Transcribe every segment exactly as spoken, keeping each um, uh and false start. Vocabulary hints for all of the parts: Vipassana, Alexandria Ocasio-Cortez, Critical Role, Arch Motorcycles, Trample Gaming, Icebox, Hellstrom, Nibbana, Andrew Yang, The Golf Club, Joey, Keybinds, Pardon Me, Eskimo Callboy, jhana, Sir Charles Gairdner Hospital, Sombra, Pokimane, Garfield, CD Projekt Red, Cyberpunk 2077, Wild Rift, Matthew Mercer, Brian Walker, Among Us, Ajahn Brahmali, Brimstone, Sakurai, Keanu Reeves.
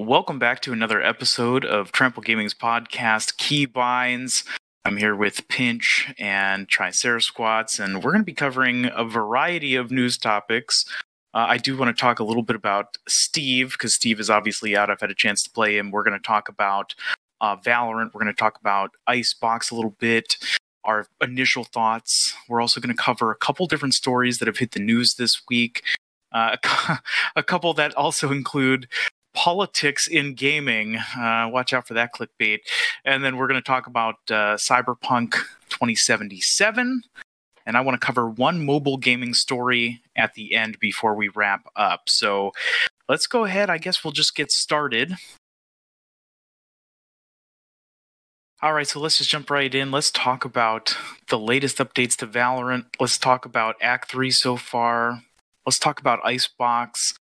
Welcome back to another episode of Trample Gaming's podcast, Keybinds. I'm here with Pinch and Tricerasquats, and we're going to be covering a variety of news topics. Uh, I do want to talk a little bit about Steve, because Steve is obviously out. I've had a chance to play him. We're going to talk about uh, Valorant. We're going to talk about Icebox a little bit, our initial thoughts. We're also going to cover a couple different stories that have hit the news this week, uh, a, a couple that also include politics in gaming. Uh, watch out for that clickbait. And then we're going to talk about uh, Cyberpunk twenty seventy-seven. And I want to cover one mobile gaming story at the end before we wrap up. So let's go ahead. I guess we'll just get started. All right, so let's just jump right in. Let's talk about the latest updates to Valorant. Let's talk about Act three so far. Let's talk about Icebox.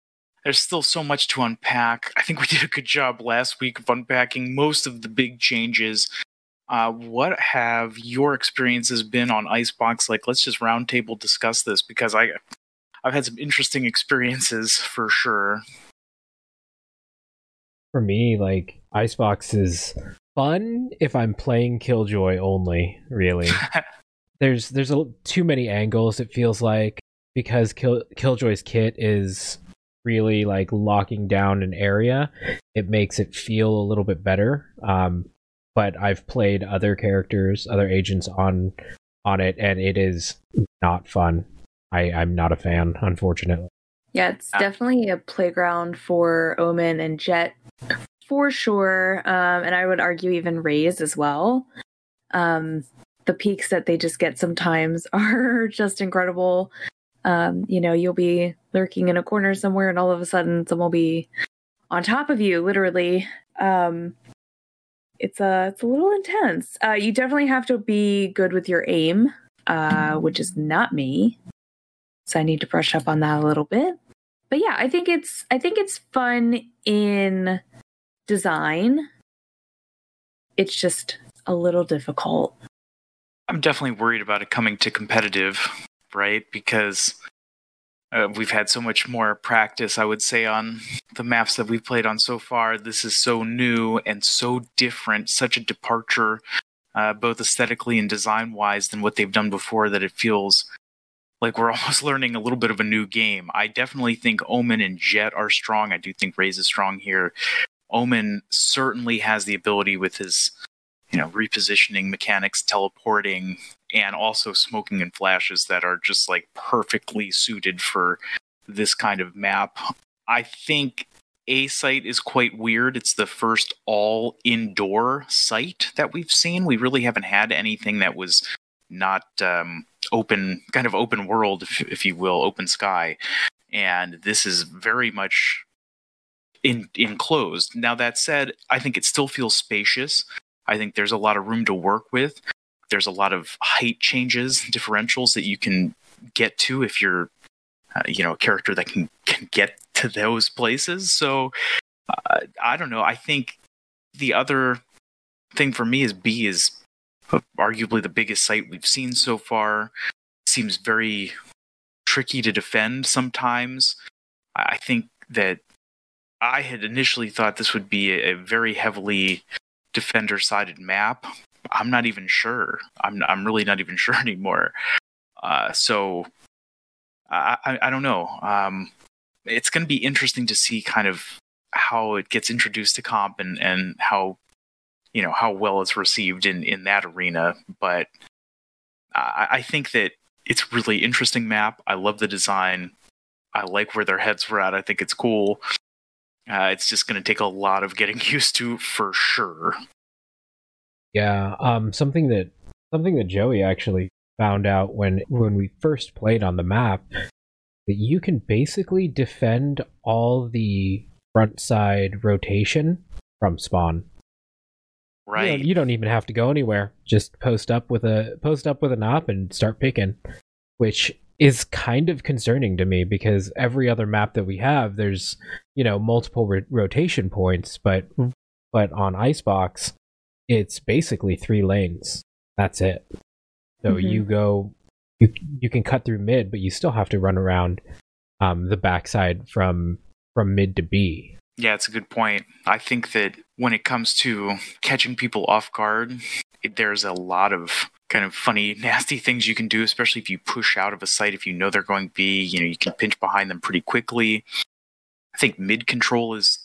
There's still so much to unpack. I think we did a good job last week of unpacking most of the big changes. Uh, what have your experiences been on Icebox? Like, let's just roundtable discuss this, because I, I've had some interesting experiences for sure. For me, like, Icebox is fun if I'm playing Killjoy only, really. there's there's a, too many angles, it feels like, because Kill, Killjoy's kit is really like locking down an area. It makes it feel a little bit better, um but I've played other characters, other agents on on it, and it is not fun. I'm not a fan, unfortunately. Yeah, it's definitely a playground for Omen and Jet for sure, um and I would argue even Raze as well. Um the peaks that they just get sometimes are just incredible. Um, you know, you'll be lurking in a corner somewhere, and all of a sudden, someone will be on top of you, literally. Um, it's a it's a little intense. Uh, you definitely have to be good with your aim, uh, which is not me, so I need to brush up on that a little bit. But yeah, I think it's I think it's fun in design. It's just a little difficult. I'm definitely worried about it coming to competitive, right? Because uh, we've had so much more practice, I would say, on the maps that we've played on so far. This is so new and so different, such a departure, uh, both aesthetically and design-wise, than what they've done before, that it feels like we're almost learning a little bit of a new game. I definitely think Omen and Jet are strong. I do think Raze is strong here. Omen certainly has the ability with his, you know, repositioning mechanics, teleporting, and also smoking and flashes that are just like perfectly suited for this kind of map. I think a site is quite weird. It's the first all indoor site that we've seen. We really haven't had anything that was not um, open, kind of open world, if, if you will, open sky. And this is very much in, enclosed. Now, that said, I think it still feels spacious. I think there's a lot of room to work with. There's a lot of height changes, differentials that you can get to if you're, uh, you know, a character that can, can get to those places. So uh, I don't know. I think the other thing for me is B is arguably the biggest site we've seen so far. It seems very tricky to defend sometimes. I think that I had initially thought this would be a very heavily defender-sided map. I'm not even sure. I'm I'm really not even sure anymore. Uh, so I, I I don't know. Um, it's going to be interesting to see kind of how it gets introduced to comp, and, and how, you know, how well it's received in, in that arena. But I, I think that it's really interesting map. I love the design. I like where their heads were at. I think it's cool. Uh, it's just going to take a lot of getting used to for sure. Yeah, um, something that something that Joey actually found out when when we first played on the map, that you can basically defend all the front side rotation from spawn. Right. You know, you don't even have to go anywhere. Just post up with a post up with an op and start picking, which is kind of concerning to me, because every other map that we have, there's, you know, multiple ro- rotation points, but but on Icebox, it's basically three lanes. That's it. So mm-hmm. you go, you you can cut through mid, but you still have to run around um, the backside from from mid to B. Yeah, it's a good point. I think that when it comes to catching people off guard, it, there's a lot of kind of funny, nasty things you can do, especially if you push out of a site, if you know they're going B, you know, you can pinch behind them pretty quickly. I think mid-control is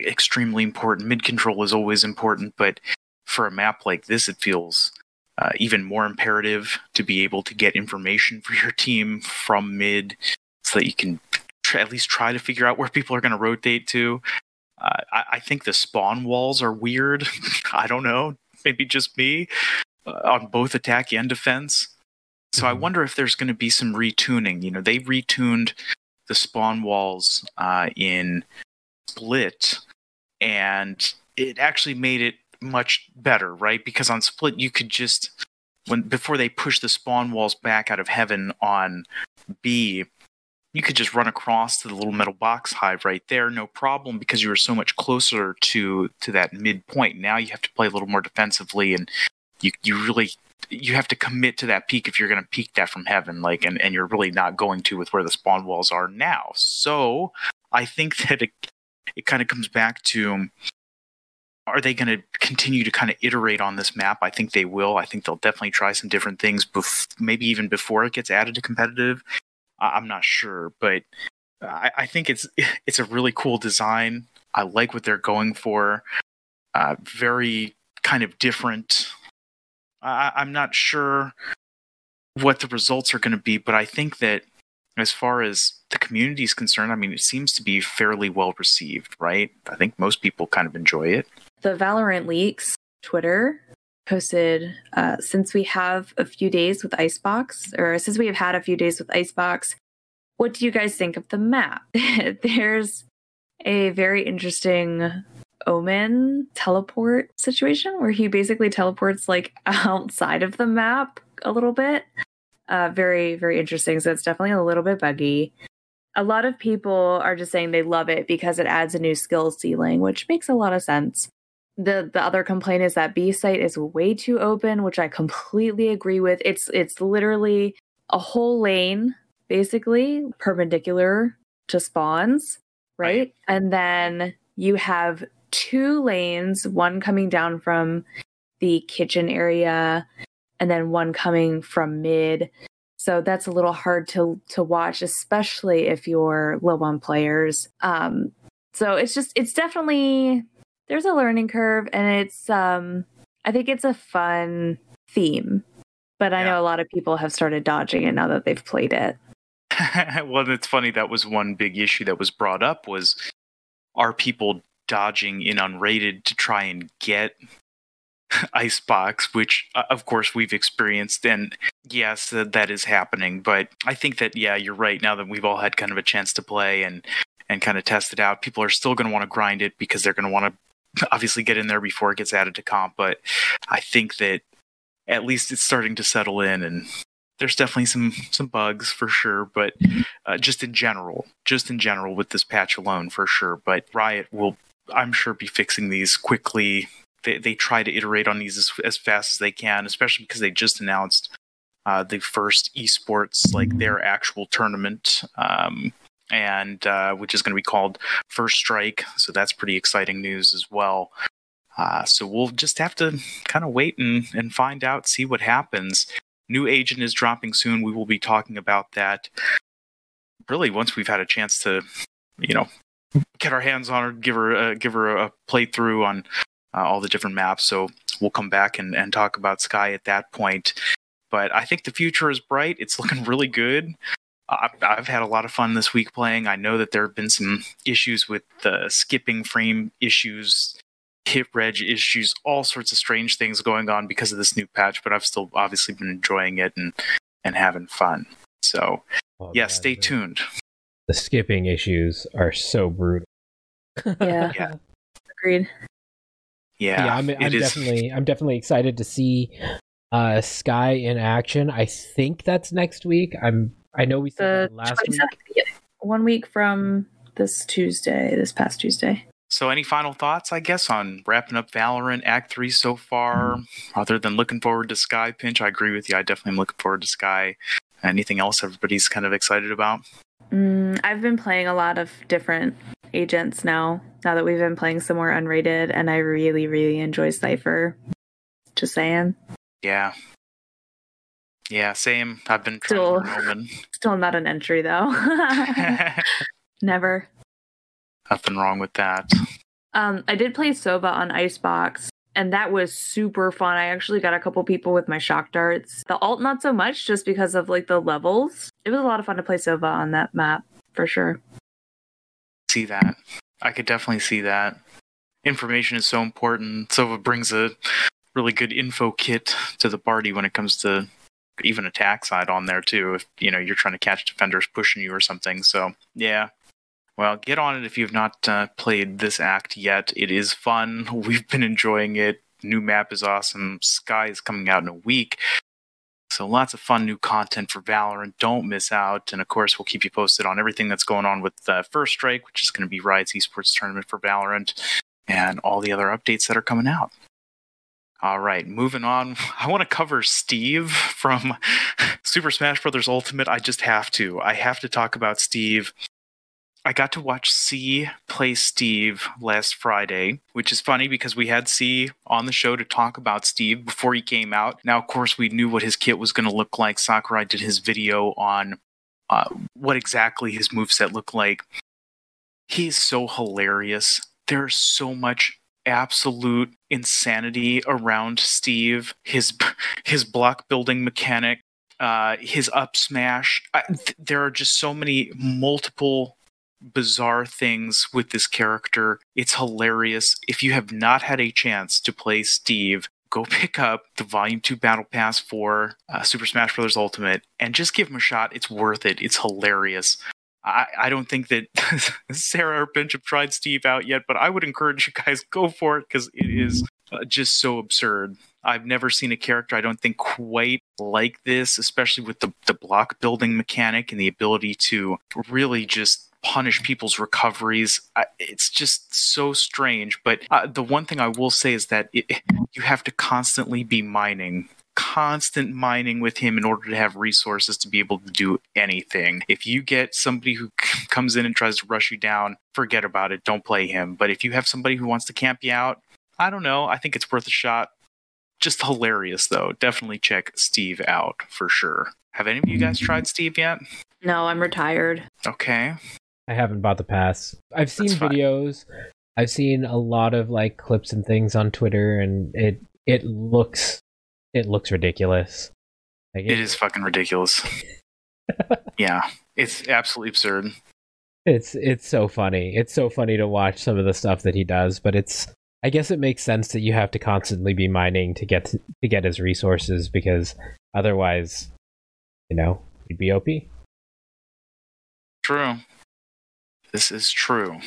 extremely important. Mid-control is always important, but for a map like this, it feels uh, even more imperative to be able to get information for your team from mid so that you can try, at least try to figure out where people are going to rotate to. Uh, I, I think the spawn walls are weird. I don't know. Maybe just me. Uh, on both attack and defense. So I wonder if there's going to be some retuning. You know, they retuned the spawn walls uh, in Split, and it actually made it much better, right? Because on Split, you could just, when before they push the spawn walls back out of heaven on B, you could just run across to the little metal box hive right there, no problem, because you were so much closer to to that midpoint. Now you have to play a little more defensively, and You you really you have to commit to that peak if you're going to peak that from heaven, like, and, and you're really not going to with where the spawn walls are now. So I think that it, it kind of comes back to, are they going to continue to kind of iterate on this map? I think they will. I think they'll definitely try some different things, bef- maybe even before it gets added to competitive. I- I'm not sure, but I, I think it's it's a really cool design. I like what they're going for. Uh, very kind of different. I, I'm not sure what the results are going to be, but I think that as far as the community is concerned, I mean, it seems to be fairly well received, right? I think most people kind of enjoy it. The Valorant Leaks Twitter posted, uh, since we have a few days with Icebox, or since we have had a few days with Icebox, what do you guys think of the map? There's a very interesting Omen teleport situation where he basically teleports like outside of the map a little bit. Uh, very, very interesting. So it's definitely a little bit buggy. A lot of people are just saying they love it because it adds a new skill ceiling, which makes a lot of sense. The the other complaint is that B site is way too open, which I completely agree with. It's it's literally a whole lane, basically, perpendicular to spawns, right? And then you have two lanes, one coming down from the kitchen area and then one coming from mid. So that's a little hard to to watch, especially if you're low on players. Um, so it's just, it's definitely, there's a learning curve, and it's, um, I think it's a fun theme, but I yeah. know a lot of people have started dodging it now that they've played it. Well, it's funny. That was one big issue that was brought up was, are people dodging in unrated to try and get Icebox, which uh, of course we've experienced, and yes, uh, that is happening. But I think that, yeah, you're right. Now that we've all had kind of a chance to play and and kind of test it out, people are still going to want to grind it because they're going to want to obviously get in there before it gets added to comp. But I think that at least it's starting to settle in, and there's definitely some some bugs for sure, but uh, just in general, just in general with this patch alone for sure. But Riot will, I'm sure, be fixing these quickly. They they try to iterate on these as, as fast as they can, especially because they just announced uh, the first esports, like their actual tournament, um, and uh, which is going to be called First Strike. So that's pretty exciting news as well. Uh, so we'll just have to kind of wait and, and find out, see what happens. New agent is dropping soon. We will be talking about that really once we've had a chance to, you know, get our hands on her, give her a, give her a playthrough on uh, all the different maps. So we'll come back and, and talk about Sky at that point. But I think the future is bright. It's looking really good. I've, I've had a lot of fun this week playing. I know that there have been some issues with the uh, skipping frame issues, hit reg issues, all sorts of strange things going on because of this new patch, but I've still obviously been enjoying it and and having fun. So oh, yeah, God, stay man. tuned. The skipping issues are so brutal. Yeah. yeah. Agreed. Yeah. yeah I'm, I'm definitely is. I'm definitely excited to see uh, Sky in action. I think that's next week. I'm I know we said that last week. Yeah. One week from this Tuesday, this past Tuesday. So any final thoughts, I guess, on wrapping up Valorant Act three so far, mm-hmm. other than looking forward to Sky Pinch? I agree with you. I definitely am looking forward to Sky. Anything else everybody's kind of excited about? Mm, I've been playing a lot of different agents now, now that we've been playing some more unrated, and I really, really enjoy Cypher. Just saying. Yeah. Yeah, same. I've been still, Omen. Still not an entry, though. Never. Nothing wrong with that. Um, I did play Sova on Icebox, and that was super fun. I actually got a couple people with my shock darts. The alt, not so much, just because of like the levels. It was a lot of fun to play Sova on that map, for sure. See that. I could definitely see that. Information is so important. Sova brings a really good info kit to the party when it comes to even attack side on there, too, if you know, you're trying to catch defenders pushing you or something. So, yeah. Well, get on it if you've not uh, played this act yet. It is fun. We've been enjoying it. New map is awesome. Sky is coming out in a week. So lots of fun new content for Valorant. Don't miss out. And, of course, we'll keep you posted on everything that's going on with uh, First Strike, which is going to be Riot's esports tournament for Valorant, and all the other updates that are coming out. All right, moving on. I want to cover Steve from Super Smash Bros. Ultimate. I just have to. I have to talk about Steve. I got to watch C play Steve last Friday, which is funny because we had C on the show to talk about Steve before he came out. Now, of course, we knew what his kit was going to look like. Sakurai did his video on uh, what exactly his moveset looked like. He's so hilarious. There's so much absolute insanity around Steve, his his block building mechanic, uh, his up smash. I, th- there are just so many multiple bizarre things with this character. It's hilarious. If you have not had a chance to play Steve, go pick up the Volume two Battle Pass for uh, Super Smash Bros. Ultimate and just give him a shot. It's worth it. It's hilarious. I, I don't think that Sarah or Pinch have tried Steve out yet, but I would encourage you guys, go for it, because it is uh, just so absurd. I've never seen a character, I don't think, quite like this, especially with the, the block building mechanic and the ability to really just punish people's recoveries. It's just so strange. But uh, the one thing I will say is that it, you have to constantly be mining, constant mining with him in order to have resources to be able to do anything. If you get somebody who c- comes in and tries to rush you down, forget about it. Don't play him. But if you have somebody who wants to camp you out, I don't know. I think it's worth a shot. Just hilarious, though. Definitely check Steve out for sure. Have any of you guys tried Steve yet? No, I'm retired. Okay. I haven't bought the pass. I've seen videos. I've seen a lot of like clips and things on Twitter, and it it looks it looks ridiculous. Like, it, it is fucking ridiculous. Yeah, it's absolutely absurd. It's it's so funny. It's so funny to watch some of the stuff that he does, but it's I guess it makes sense that you have to constantly be mining to get to, to get his resources, because otherwise, you know, he'd be O P. True. This is true.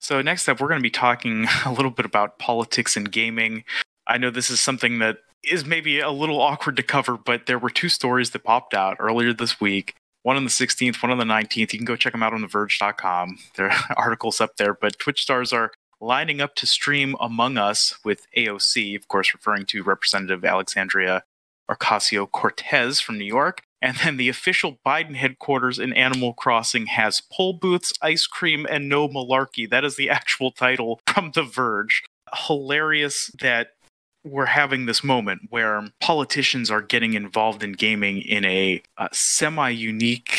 So next up, we're going to be talking a little bit about politics and gaming. I know this is something that is maybe a little awkward to cover, but there were two stories that popped out earlier this week. One on the sixteenth, one on the nineteenth. You can go check them out on the verge dot com. There are articles up there, but Twitch stars are lining up to stream Among Us with A O C, of course, referring to Representative Alexandria Ocasio-Cortez from New York. And then the official Biden headquarters in Animal Crossing has poll booths, ice cream, and no malarkey. That is the actual title from The Verge. Hilarious that we're having this moment where politicians are getting involved in gaming in a uh, semi-unique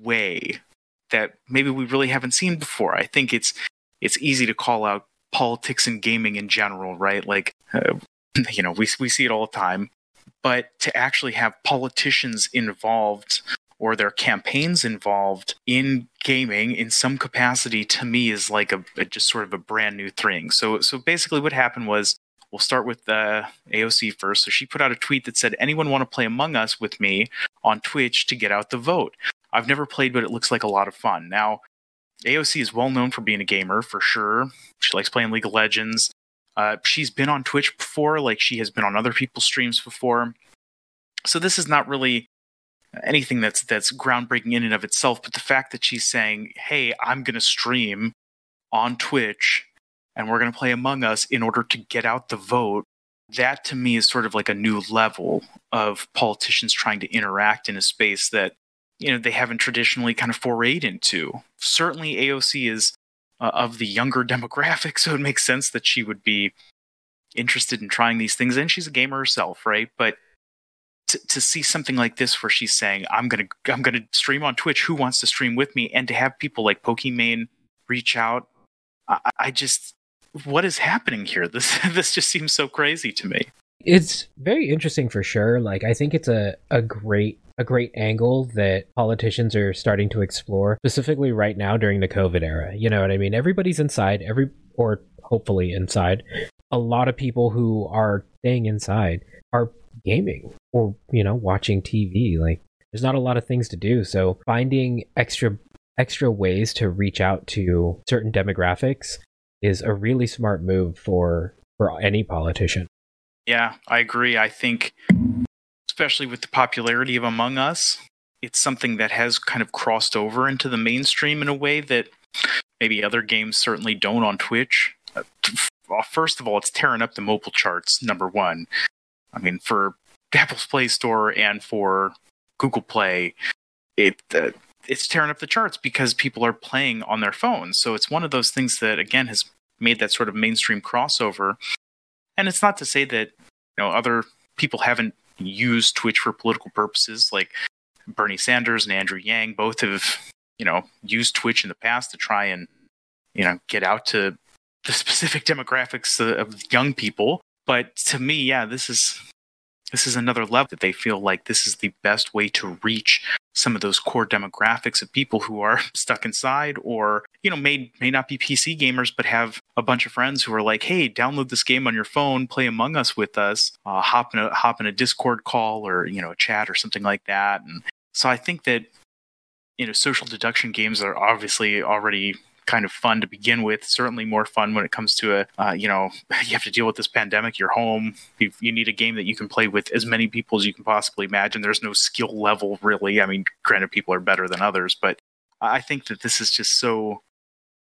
way that maybe we really haven't seen before. I think it's it's easy to call out politics and gaming in general, right? Like, uh, you know, we we see it all the time. But to actually have politicians involved or their campaigns involved in gaming in some capacity, to me, is like a, a just sort of a brand new thing. So so basically what happened was, we'll start with uh, A O C first. So she put out a tweet that said, anyone want to play Among Us with me on Twitch to get out the vote? I've never played, but it looks like a lot of fun. Now, A O C is well known for being a gamer, for sure. She likes playing League of Legends. Uh, she's been on Twitch before, like she has been on other people's streams before. So this is not really anything that's that's groundbreaking in and of itself, but the fact that she's saying, hey, I'm going to stream on Twitch and we're going to play Among Us in order to get out the vote, that to me is sort of like a new level of politicians trying to interact in a space that you know, they haven't traditionally kind of forayed into. Certainly A O C is uh, of the younger demographic, so it makes sense that she would be interested in trying these things, and she's a gamer herself, right? But to, to see something like this where she's saying, I'm gonna I'm gonna stream on Twitch, who wants to stream with me? And to have people like Pokimane reach out, I, I just, what is happening here? This this just seems so crazy to me. It's very interesting for sure. Like, I think it's a, a great a great angle that politicians are starting to explore, specifically right now during the COVID era. You know what I mean? Everybody's inside, every or hopefully inside. A lot of people who are staying inside are gaming or, you know, watching T V. Like, there's not a lot of things to do. So finding extra extra ways to reach out to certain demographics is a really smart move for for any politician. Yeah, I agree. I think, especially with the popularity of Among Us, it's something that has kind of crossed over into the mainstream in a way that maybe other games certainly don't on Twitch. First of all, it's tearing up the mobile charts, number one. I mean, for Apple's Play Store and for Google Play, it uh, it's tearing up the charts because people are playing on their phones. So it's one of those things that, again, has made that sort of mainstream crossover. And it's not to say that, you know, other people haven't used Twitch for political purposes, like Bernie Sanders and Andrew Yang both have, you know, used Twitch in the past to try and, you know, get out to the specific demographics of young people. But to me, yeah, this is this is another level that they feel like this is the best way to reach some of those core demographics of people who are stuck inside, or, you know, may may not be P C gamers, but have a bunch of friends who are like, hey, download this game on your phone, play Among Us with us, uh, hop in a hop in a Discord call or, you know, a chat or something like that. And so I think that, you know, social deduction games are obviously already kind of fun to begin with. Certainly more fun when it comes to a, uh, you know, you have to deal with this pandemic, you're home, you, you need a game that you can play with as many people as you can possibly imagine. There's no skill level, really. I mean, granted, people are better than others, but I think that this is just so,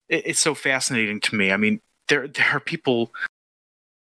it, it's so fascinating to me. I mean, there there are people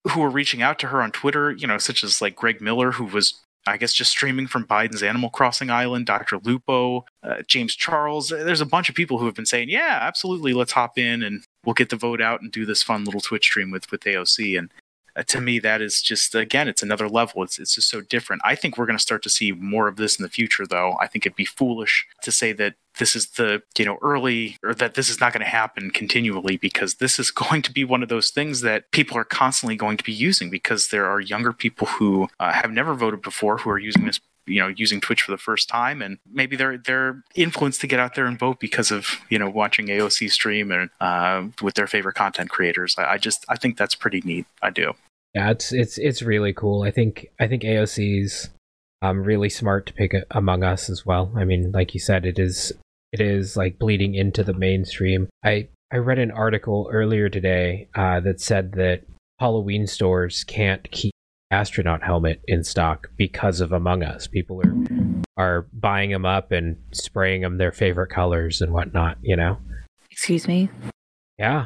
who are reaching out to her on Twitter, you know, such as like Greg Miller, who was, I guess, just streaming from Biden's Animal Crossing island, Doctor Lupo, uh, James Charles. There's a bunch of people who have been saying, yeah, absolutely, let's hop in and we'll get the vote out and do this fun little Twitch stream with, with A O C. And uh, to me, that is just, again, it's another level. It's it's just so different. I think we're going to start to see more of this in the future, though. I think it'd be foolish to say that this is the, you know, early, or that this is not going to happen continually, because this is going to be one of those things that people are constantly going to be using, because there are younger people who uh, have never voted before, who are using this, you know, using Twitch for the first time, and maybe they're they're influenced to get out there and vote because of, you know, watching A O C stream and uh, with their favorite content creators. I, I just I think that's pretty neat. I do. Yeah, it's it's it's really cool. I think I think A O C's um really smart to pick Among Us as well. I mean, like you said, it is it is like bleeding into the mainstream. I I read an article earlier today uh, that said that Halloween stores can't keep astronaut helmet in stock because of Among Us. People are are buying them up and spraying them their favorite colors and whatnot, you know. Excuse me. Yeah.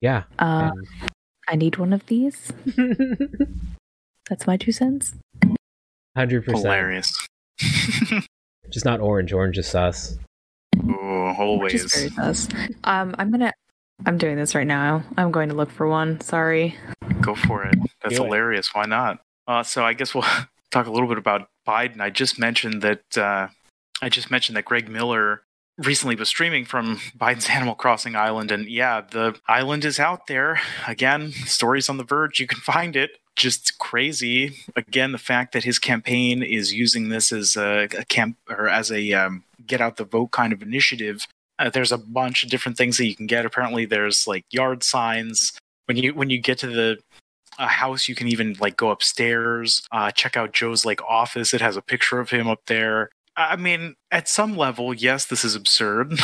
Yeah. Uh, and... I need one of these. That's my two cents. one hundred percent. Hilarious. Just not orange. Orange is sus. Oh, always. Is very sus. Um, I'm gonna. I'm doing this right now. I'm going to look for one. Sorry. Go for it. That's Do hilarious. It. Why not? Uh, so I guess we'll talk a little bit about Biden. I just mentioned that uh, I just mentioned that Greg Miller recently was streaming from Biden's Animal Crossing island, and yeah, the island is out there again. Stories on the Verge. You can find it. Just crazy. Again, the fact that his campaign is using this as a, a camp or as a um, get out the vote kind of initiative. Uh, there's a bunch of different things that you can get. Apparently, there's like yard signs. When you when you get to the uh, house, you can even like go upstairs, uh, check out Joe's like office. It has a picture of him up there. I mean, at some level, yes, this is absurd,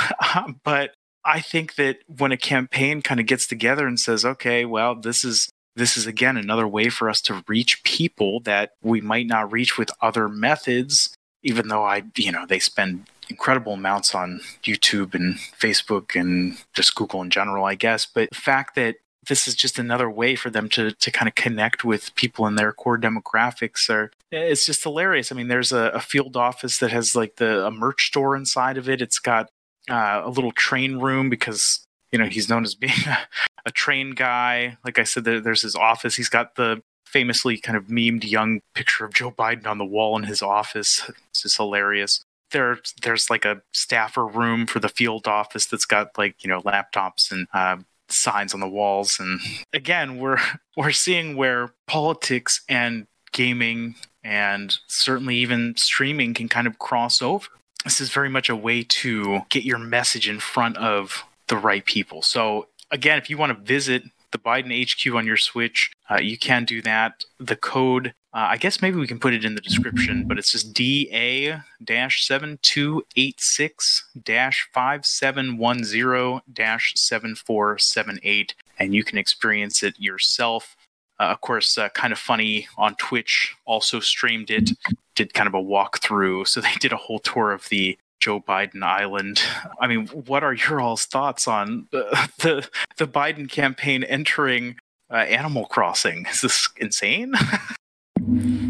but I think that when a campaign kind of gets together and says, "Okay, well, this is this is again another way for us to reach people that we might not reach with other methods," even though I, you know, they spend incredible amounts on YouTube and Facebook and just Google in general, I guess. But the fact that this is just another way for them to to kind of connect with people in their core demographics. Or it's just hilarious. I mean, there's a, a field office that has like the a merch store inside of it. It's got uh, a little train room because, you know, he's known as being a, a train guy. Like I said, there, there's his office. He's got the famously kind of memed young picture of Joe Biden on the wall in his office. It's just hilarious. There, there's like a staffer room for the field office that's got like, you know, laptops and uh, signs on the walls. And again, we're we're seeing where politics and gaming and certainly even streaming can kind of cross over. This is very much a way to get your message in front of the right people. So again, if you want to visit the Biden H Q on your Switch, uh, you can do that. The code, uh, I guess maybe we can put it in the description, but it's just D A seven two eight six dash five seven one zero dash seven four seven eight, and you can experience it yourself. Uh, of course, uh, Kind of Funny on Twitch also streamed it, did kind of a walkthrough. So they did a whole tour of the Joe Biden Island. I mean, what are your all's thoughts on uh, the the Biden campaign entering uh, Animal Crossing? Is this insane?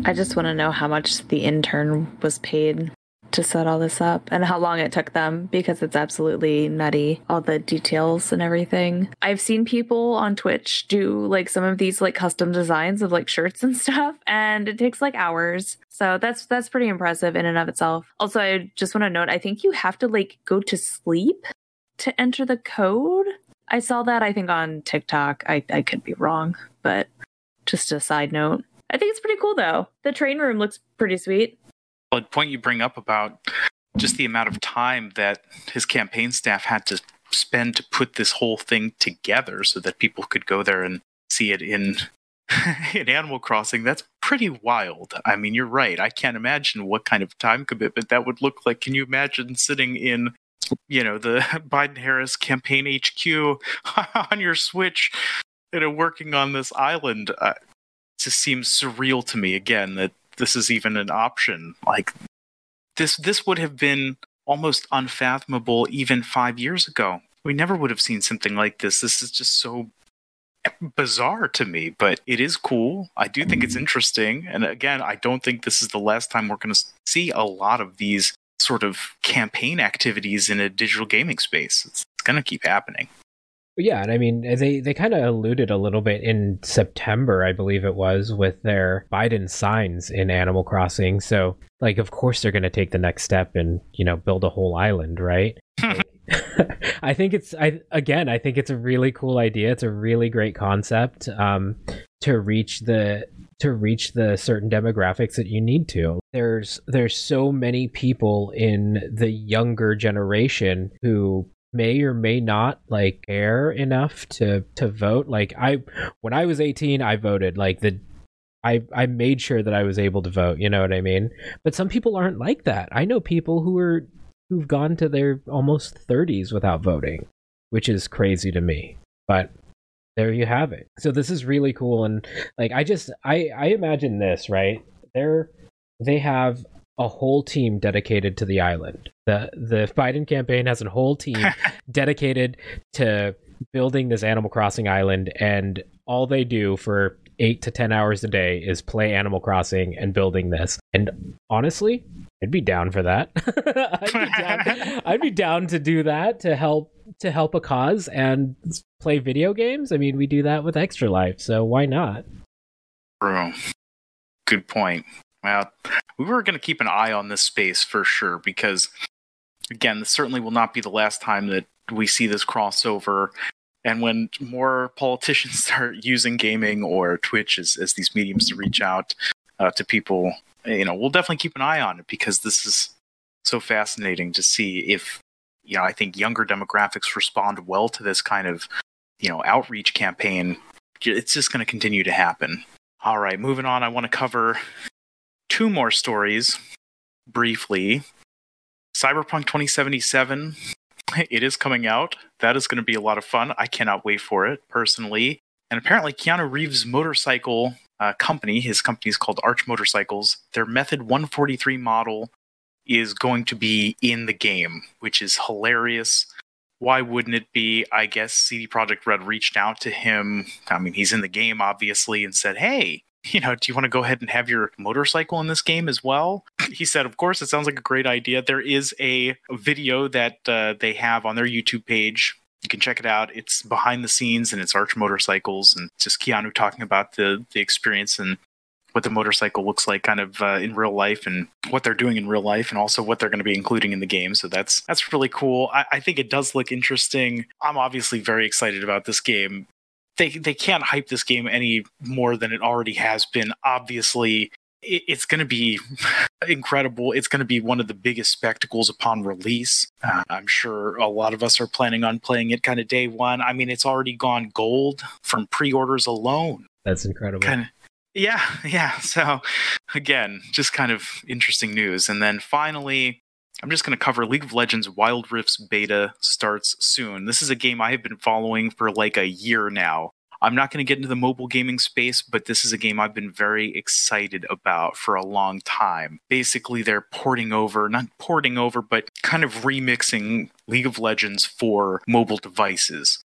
I just want to know how much the intern was paid to set all this up and how long it took them, because it's absolutely nutty, all the details and everything. I've seen people on Twitch do like some of these like custom designs of like shirts and stuff, and it takes like hours. So that's that's pretty impressive in and of itself. Also, I just want to note, I think you have to like go to sleep to enter the code. I saw that, I think, on TikTok. I, I could be wrong, but just a side note. I think it's pretty cool though. The train room looks pretty sweet. Well, the point you bring up about just the amount of time that his campaign staff had to spend to put this whole thing together so that people could go there and see it in in Animal Crossing, that's pretty wild. I mean, you're right. I can't imagine what kind of time commitment that would look like. Can you imagine sitting in, you know, the Biden-Harris campaign H Q on your Switch, you know, working on this island? Uh, it just seems surreal to me, again, that this is even an option. Like this this would have been almost unfathomable even five years ago. We never would have seen something like this. This is just so bizarre to me, but it is cool. I do think it's interesting. And again, I don't think this is the last time we're going to see a lot of these sort of campaign activities in a digital gaming space. It's, it's going to keep happening. Yeah, and I mean, they, they kind of alluded a little bit in September, I believe it was, with their Biden signs in Animal Crossing. So, like, of course they're going to take the next step and, you know, build a whole island, right? I think it's, I again, I think it's a really cool idea. It's a really great concept um, to reach the to reach the certain demographics that you need to. There's there's so many people in the younger generation who may or may not like care enough to to vote. Like I when I was eighteen, I voted. Like the I I made sure that I was able to vote, you know what I mean? But some people aren't like that. I know people who are who've gone to their almost thirties without voting, which is crazy to me. But there you have it. So this is really cool, and like I just I I imagine this, right? They're they have a whole team dedicated to the island. The the Biden campaign has a whole team dedicated to building this Animal Crossing island, and all they do for eight to ten hours a day is play Animal Crossing and building this. And honestly, I'd be down for that. I'd, be down, I'd be down to do that to help to help a cause and play video games. I mean, we do that with Extra Life, so why not? True. Good point. Well, we were going to keep an eye on this space for sure, because, again, this certainly will not be the last time that we see this crossover. And when more politicians start using gaming or Twitch as, as these mediums to reach out uh, to people, you know, we'll definitely keep an eye on it, because this is so fascinating to see if, you know, I think younger demographics respond well to this kind of, you know, outreach campaign. It's just going to continue to happen. All right, moving on. I want to cover two more stories briefly. Cyberpunk twenty seventy-seven, it is coming out. That is going to be a lot of fun. I cannot wait for it personally. And apparently Keanu Reeves' motorcycle uh, company, his company is called Arch Motorcycles, their Method one forty-three model is going to be in the game, which is hilarious. why wouldn't it be, I guess, C D Projekt Red reached out to him. I mean, he's in the game, obviously, and said, hey, you know, do you want to go ahead and have your motorcycle in this game as well? He said, of course, it sounds like a great idea. There is a video that uh, they have on their YouTube page. You can check it out. It's behind the scenes, and it's Arch Motorcycles, and just Keanu talking about the, the experience and what the motorcycle looks like kind of uh, in real life, and what they're doing in real life, and also what they're going to be including in the game. So that's that's really cool. I, I think it does look interesting. I'm obviously very excited about this game. They they can't hype this game any more than it already has been. Obviously, it, it's going to be incredible. It's going to be one of the biggest spectacles upon release. Uh, I'm sure a lot of us are planning on playing it kind of day one. I mean, it's already gone gold from pre-orders alone. That's incredible. Kinda, Yeah, yeah. So, again, just kind of interesting news. And then finally, I'm just going to cover League of Legends Wild Rift's beta starts soon. This is a game I have been following for like a year now. I'm not going to get into the mobile gaming space, but this is a game I've been very excited about for a long time. Basically, they're porting over, not porting over, but kind of remixing League of Legends for mobile devices,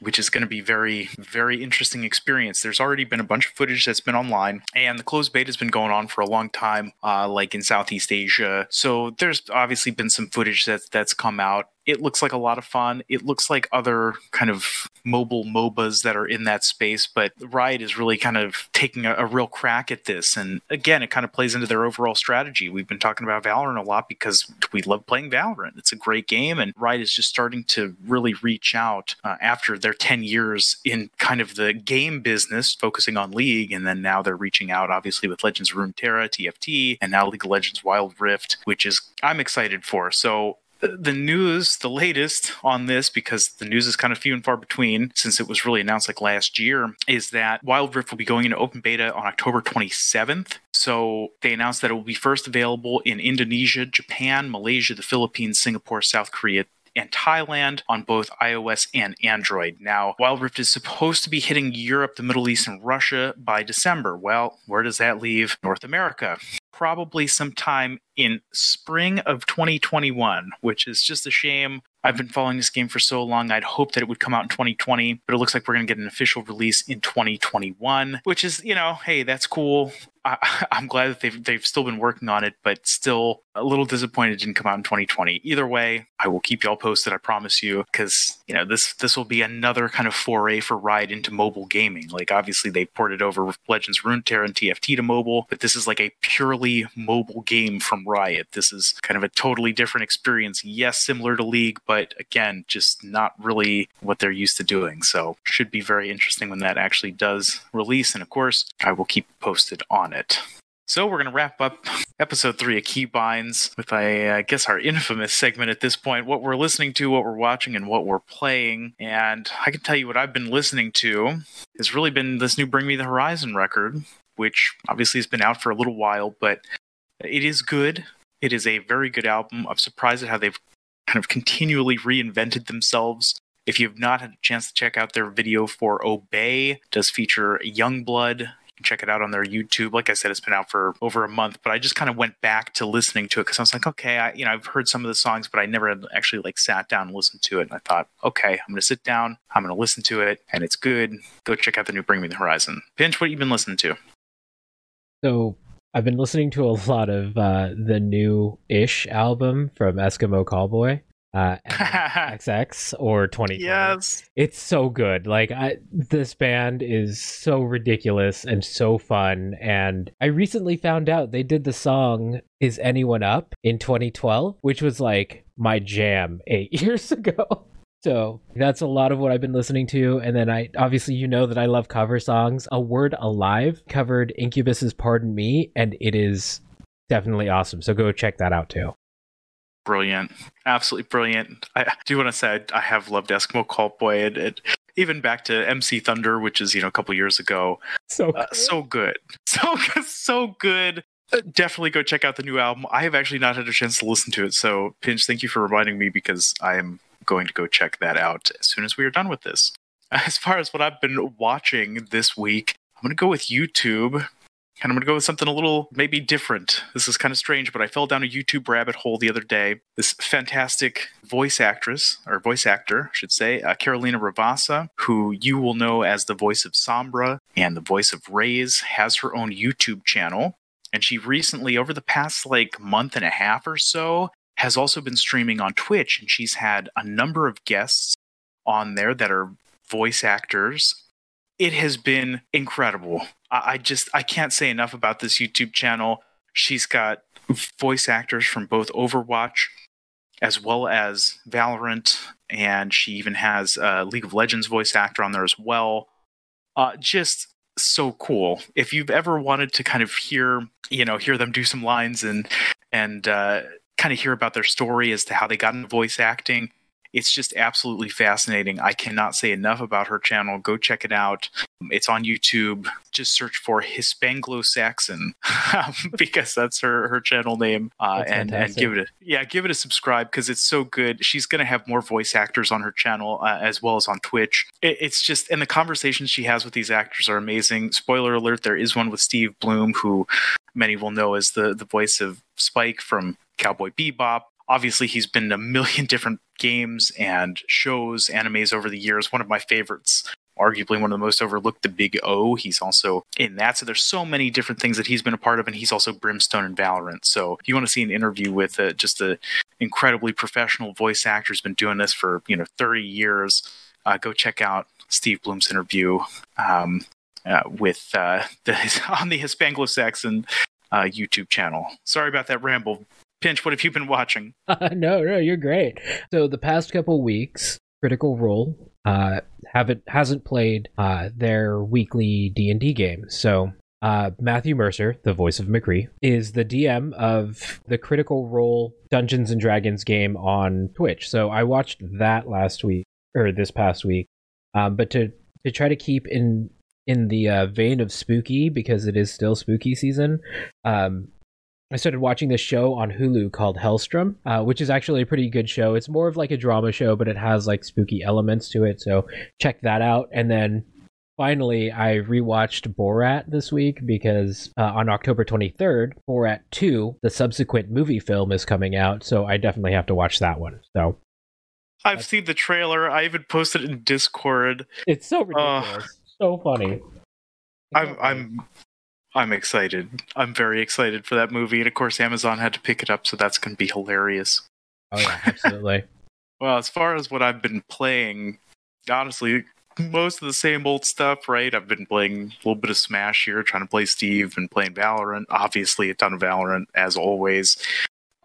which is going to be very, very interesting experience. There's already been a bunch of footage that's been online, and the closed beta has been going on for a long time, uh, like in Southeast Asia. So there's obviously been some footage that's, that's come out. It looks like a lot of fun. It looks like other kind of mobile MOBAs that are in that space, but Riot is really kind of taking a, a real crack at this. And again, it kind of plays into their overall strategy. We've been talking about Valorant a lot because we love playing Valorant. It's a great game, and Riot is just starting to really reach out uh, after their ten years in kind of the game business, focusing on League, and then now they're reaching out, obviously, with Legends of Runeterra, T F T, and now League of Legends Wild Rift, which is I'm excited for. So the news, the latest on this, because the news is kind of few and far between since it was really announced like last year, is that Wild Rift will be going into open beta on October twenty-seventh. So they announced that it will be first available in Indonesia, Japan, Malaysia, the Philippines, Singapore, South Korea, and Thailand on both iOS and Android. Now, Wild Rift is supposed to be hitting Europe, the Middle East, and Russia by December. Well, where does that leave North America? Probably sometime in spring of twenty twenty-one, which is just a shame. I've been following this game for so long. I'd hoped that it would come out in twenty twenty, but it looks like we're going to get an official release in twenty twenty-one, which is, you know, hey, that's cool. I, I'm glad that they've, they've still been working on it, but still a little disappointed it didn't come out in twenty twenty. Either way, I will keep y'all posted, I promise you, because, you know, this this will be another kind of foray for Riot into mobile gaming. Like, obviously, they ported over Legends Runeterra and T F T to mobile, but this is like a purely mobile game from Riot. This is kind of a totally different experience. Yes, similar to League, but again, just not really what they're used to doing. So, should be very interesting when that actually does release. And of course, I will keep posted on it. So we're going to wrap up episode three of Keybinds with, I guess, our infamous segment at this point, what we're listening to, what we're watching, and what we're playing. And I can tell you what I've been listening to has really been this new Bring Me the Horizon record, which obviously has been out for a little while, but it is good. It is a very good album. I'm surprised at how they've kind of continually reinvented themselves. If you've not had a chance to check out their video for Obey, it does feature Youngblood. Check it out on their YouTube. Like I said, it's been out for over a month, but I just kind of went back to listening to it because I was like, okay, I, you know, I've heard some of the songs, but I never had actually like sat down and listened to it. And I thought, okay, I'm going to sit down, I'm going to listen to it, and it's good. Go check out the new Bring Me the Horizon. Pinch, what have you been listening to? So I've been listening to a lot of uh, the new ish album from Eskimo Callboy. uh X X or twenty twenty. Yes, it's so good. Like I this band is so ridiculous and so fun, and I recently found out they did the song Is Anyone Up in twenty twelve, which was like my jam eight years ago. So that's a lot of what I've been listening to. And then I obviously, you know that I love cover songs. A Word Alive covered Incubus's Pardon Me, and it is definitely awesome, so go check that out too. Brilliant. Absolutely brilliant. I do want to say I have loved Eskimo Callboy, and, and even back to M C Thunder, which is, you know, a couple years ago. So good. Uh, so good. So, so good. Uh, definitely go check out the new album. I have actually not had a chance to listen to it. So, Pinch, thank you for reminding me, because I am going to go check that out as soon as we are done with this. As far as what I've been watching this week, I'm going to go with YouTube. And I'm going to go with something a little maybe different. This is kind of strange, but I fell down a YouTube rabbit hole the other day. This fantastic voice actress, or voice actor, I should say, uh, Carolina Rivasa, who you will know as the voice of Sombra and the voice of Raze, has her own YouTube channel. And she recently, over the past like month and a half or so, has also been streaming on Twitch. And she's had a number of guests on there that are voice actors. It has been incredible. I just, I can't say enough about this YouTube channel. She's got voice actors from both Overwatch as well as Valorant, and she even has a League of Legends voice actor on there as well. Uh, just so cool. If you've ever wanted to kind of hear, you know, hear them do some lines and, and uh, kind of hear about their story as to how they got into voice acting, it's just absolutely fascinating. I cannot say enough about her channel. Go check it out. It's on YouTube. Just search for Hispanglo-Saxon because that's her, her channel name. Uh, and, and give it a, yeah, give it a subscribe because it's so good. She's going to have more voice actors on her channel uh, as well as on Twitch. It, it's just, and the conversations she has with these actors are amazing. Spoiler alert, there is one with Steve Bloom, who many will know as the, the voice of Spike from Cowboy Bebop. Obviously, he's been in a million different games and shows, animes over the years. One of my favorites, arguably one of the most overlooked, The Big O. He's also in that. So there's so many different things that he's been a part of, and he's also Brimstone and Valorant. So if you want to see an interview with uh, just an incredibly professional voice actor who's been doing this for you know thirty years, uh, go check out Steve Bloom's interview um, uh, with uh, the, on the Hispanglo-Saxon uh, YouTube channel. Sorry about that ramble. Pinch, what have you been watching? Uh, no, no, you're great. So the past couple weeks, Critical Role uh, haven't hasn't played uh, their weekly D and D game. So uh, Matthew Mercer, the voice of McCree, is the D M of the Critical Role Dungeons and Dragons game on Twitch. So I watched that last week, or this past week. Um, but to, to try to keep in, in the uh, vein of spooky, because it is still spooky season, um, I started watching this show on Hulu called Hellstrom, uh, which is actually a pretty good show. It's more of like a drama show, but it has like spooky elements to it. So check that out. And then finally, I rewatched Borat this week because uh, on October twenty-third, Borat two, the subsequent movie film, is coming out. So I definitely have to watch that one. So I've seen the trailer. I even posted it in Discord. It's so ridiculous. Uh, so funny. I'm. I'm... I'm excited. I'm very excited for that movie. And of course, Amazon had to pick it up, so that's going to be hilarious. Oh, yeah, absolutely. Well, as far as what I've been playing, honestly, most of the same old stuff, right? I've been playing a little bit of Smash here, trying to play Steve and playing Valorant. Obviously, a ton of Valorant, as always.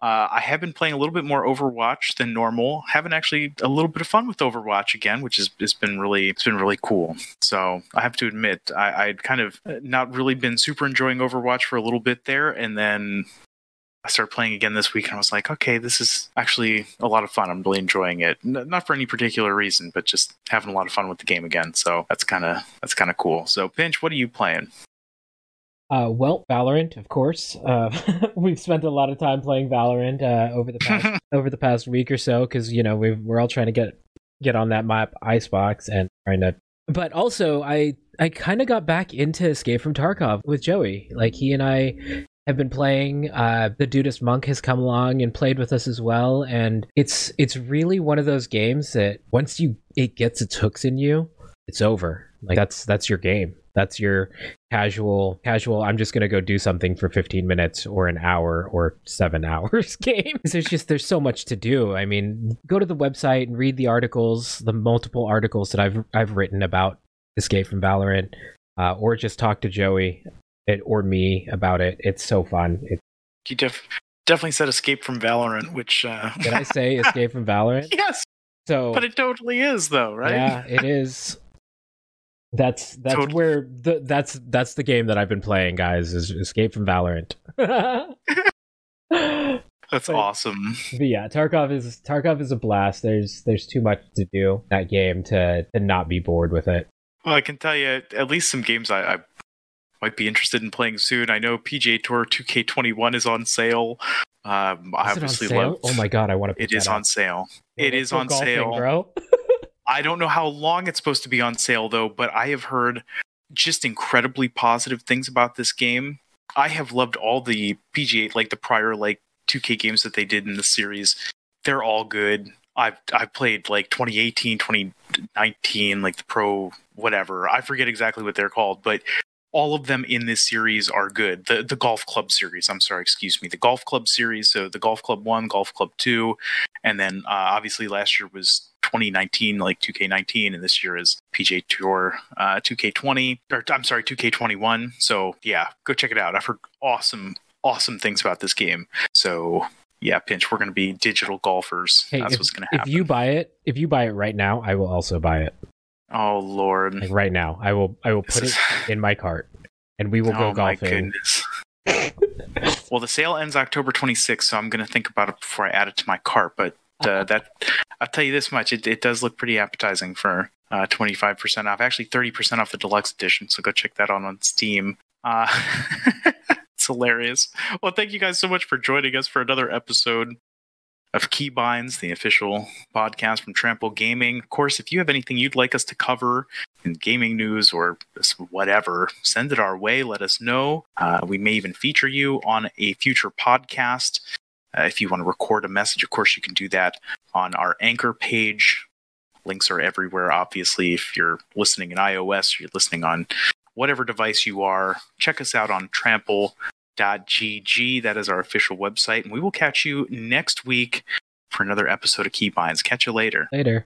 Uh, I have been playing a little bit more Overwatch than normal. Having actually a little bit of fun with Overwatch again, which has it's been really it's been really cool. So I have to admit, I, I'd kind of not really been super enjoying Overwatch for a little bit there, and then I started playing again this week, and I was like, okay, this is actually a lot of fun. I'm really enjoying it, N- not for any particular reason, but just having a lot of fun with the game again. So that's kind of that's kind of cool. So Pinch, what are you playing? Uh, well, Valorant, of course. Uh, we've spent a lot of time playing Valorant uh, over the past, over the past week or so because you know we've, we're all trying to get get on that map, Icebox, and trying to. But also, I I kind of got back into Escape from Tarkov with Joey. Like he and I have been playing. Uh, the Dudist Monk has come along and played with us as well, and it's it's really one of those games that once you it gets its hooks in you, it's over. Like that's that's your game. That's your casual, casual, I'm just going to go do something for fifteen minutes or an hour or seven hours game. There's just, there's so much to do. I mean, go to the website and read the articles, the multiple articles that I've I've written about Escape from Valorant, uh, or just talk to Joey it, or me about it. It's so fun. It's- you def- definitely said Escape from Valorant, which... Uh... Did I say Escape from Valorant? Yes, so, but it totally is though, right? Yeah, it is. That's that's totally. where the, that's that's the game that I've been playing, guys. Is Escape from Valorant. That's but, awesome. But yeah, Tarkov is Tarkov is a blast. There's there's too much to do in that game to, to not be bored with it. Well, I can tell you at least some games I, I might be interested in playing soon. I know P G A Tour two K twenty-one is on sale. Um, is I obviously sale? love. Oh my god, I want to. It is on sale. It is on sale, bro. I don't know how long it's supposed to be on sale, though, but I have heard just incredibly positive things about this game. I have loved all the P G A, like the prior like two K games that they did in the series. They're all good. I've I've played like twenty eighteen, twenty nineteen, like the pro whatever. I forget exactly what they're called, but all of them in this series are good. The the Golf Club series, I'm sorry, excuse me. The Golf Club series, so the Golf Club one, Golf Club two, and then uh, obviously last year was twenty nineteen, like two K nineteen, and this year is P G A Tour uh, two K twenty, or I'm sorry, two K twenty-one. So yeah, go check it out. I've heard awesome, awesome things about this game. So yeah, Pinch, we're going to be digital golfers. Hey, that's if, what's going to happen. If you buy it, if you buy it right now, I will also buy it. Oh Lord! Like right now, I will, I will put it in my cart, and we will oh, go golfing. My goodness. Well, the sale ends October twenty-sixth, so I'm going to think about it before I add it to my cart. But uh, that, I'll tell you this much: it, it does look pretty appetizing for uh, twenty-five percent off. Actually, thirty percent off the deluxe edition. So go check that out on Steam. Uh, It's hilarious. Well, thank you guys so much for joining us for another episode of Keybinds, the official podcast from Trample Gaming. Of course, if you have anything you'd like us to cover in gaming news or whatever, send it our way. Let us know. Uh, we may even feature you on a future podcast. Uh, if you want to record a message, of course, you can do that on our Anchor page. Links are everywhere, obviously. If you're listening in iOS, you're listening on whatever device you are, check us out on trample dot g g. That is our official website. And we will catch you next week for another episode of Keybinds. Catch you later. Later.